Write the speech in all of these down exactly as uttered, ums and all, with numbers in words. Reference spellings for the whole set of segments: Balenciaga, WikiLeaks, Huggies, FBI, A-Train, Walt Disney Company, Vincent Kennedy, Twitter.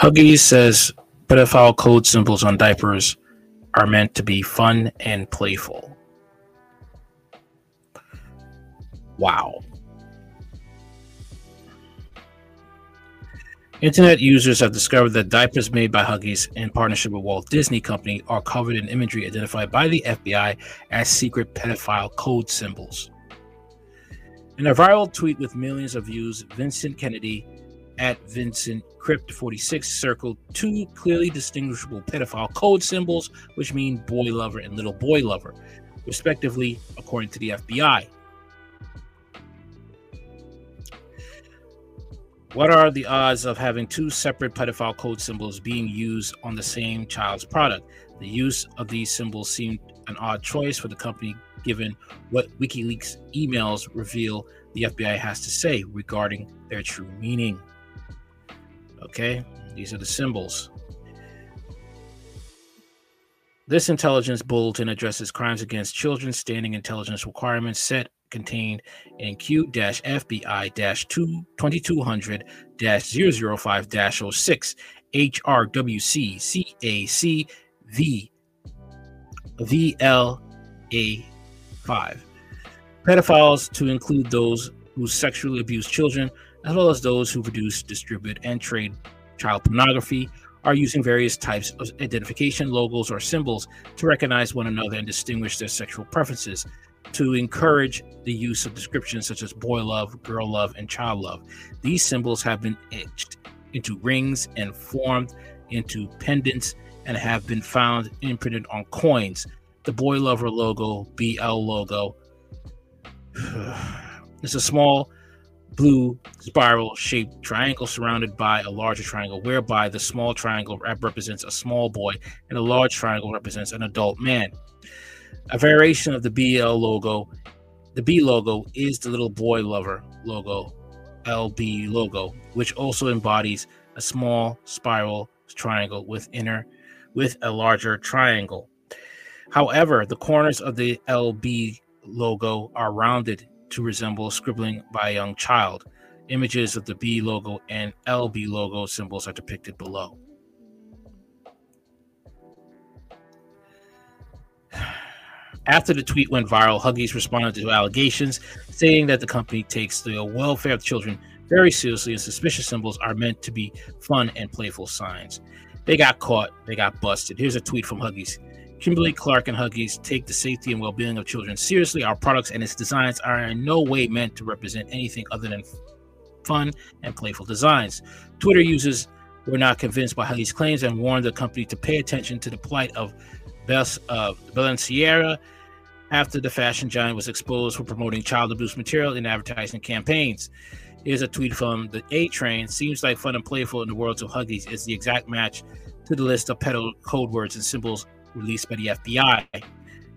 Huggies says pedophile code symbols on diapers are meant to be fun and playful. Wow. Internet users have discovered that diapers made by Huggies in partnership with Walt Disney Company are covered in imagery identified by the F B I as secret pedophile code symbols. In a viral tweet with millions of views, Vincent Kennedy at Vincent Crypt forty-six circled two clearly distinguishable pedophile code symbols, which mean boy lover and little boy lover, respectively, according to the F B I. What are the odds of having two separate pedophile code symbols being used on the same child's product? The use of these symbols seemed an odd choice for the company, given what WikiLeaks emails reveal the F B I has to say regarding their true meaning. Okay, these are the symbols. This intelligence bulletin addresses crimes against children, standing intelligence requirements set contained in Q F B I twenty-two hundred oh oh five oh six H R W C C A C V V L A five. Pedophiles to include those who sexually abuse children, as well as those who produce, distribute, and trade child pornography, are using various types of identification, logos, or symbols to recognize one another and distinguish their sexual preferences, to encourage the use of descriptions such as boy love, girl love, and child love. These symbols have been etched into rings and formed into pendants and have been found imprinted on coins. The boy lover logo, B L logo, is a small blue spiral-shaped triangle surrounded by a larger triangle, whereby the small triangle represents a small boy and the large triangle represents an adult man. A variation of the B L logo, the B logo, is the little boy lover logo, L B logo, which also embodies a small spiral triangle with inner with a larger triangle. However, the corners of the L B logo are rounded to resemble scribbling by a young child. Images of the B logo and L B logo symbols are depicted below. After the tweet went viral, Huggies responded to allegations, saying that the company takes the welfare of children very seriously and suspicious symbols are meant to be fun and playful signs. They got caught. They got busted. Here's a tweet from Huggies. Kimberly Clark and Huggies take the safety and well-being of children seriously. Our products and its designs are in no way meant to represent anything other than fun and playful designs. Twitter users were not convinced by Huggies' claims and warned the company to pay attention to the plight of uh, Balenciaga after the fashion giant was exposed for promoting child abuse material in advertising campaigns. Here's a tweet from the A-Train. Seems like fun and playful in the worlds of Huggies is the exact match to the list of pedo code words and symbols released by the F B I.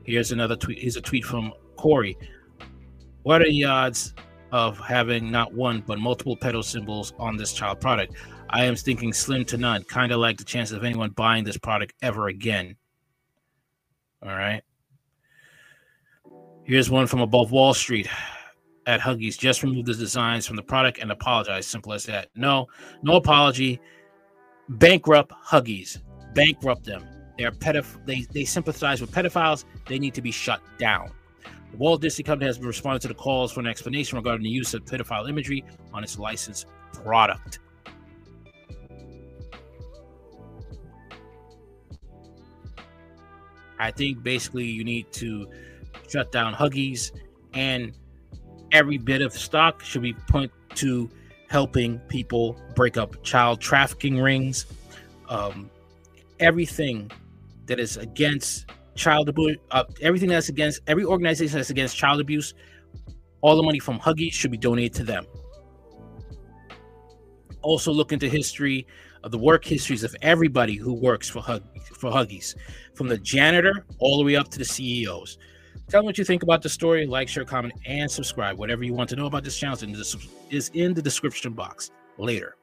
Here's another tweet. Here's a tweet from Corey. What are the odds of having not one but multiple pedo symbols on this child product? I am thinking slim to none. Kind of like the chances of anyone buying this product ever again. All right. Here's one from Above Wall Street at Huggies. Just remove the designs from the product and apologize. Simple as that. No, no apology. Bankrupt Huggies. Bankrupt them. They're pedoph- they, they sympathize with pedophiles. They need to be shut down. The Walt Disney Company has responded to the calls for an explanation regarding the use of pedophile imagery on its licensed product. I think basically you need to shut down Huggies, and every bit of stock should be put to helping people break up child trafficking rings, um, everything that is against child abuse, uh, everything that's against every organization that's against child abuse. All the money from Huggies should be donated to them. Also look into history of the work histories of everybody who works for Huggies, for Huggies, from the janitor all the way up to the C E Os. Tell me what you think about the story. Like, share, comment, and subscribe. Whatever you want to know about this channel is in the description box. Later.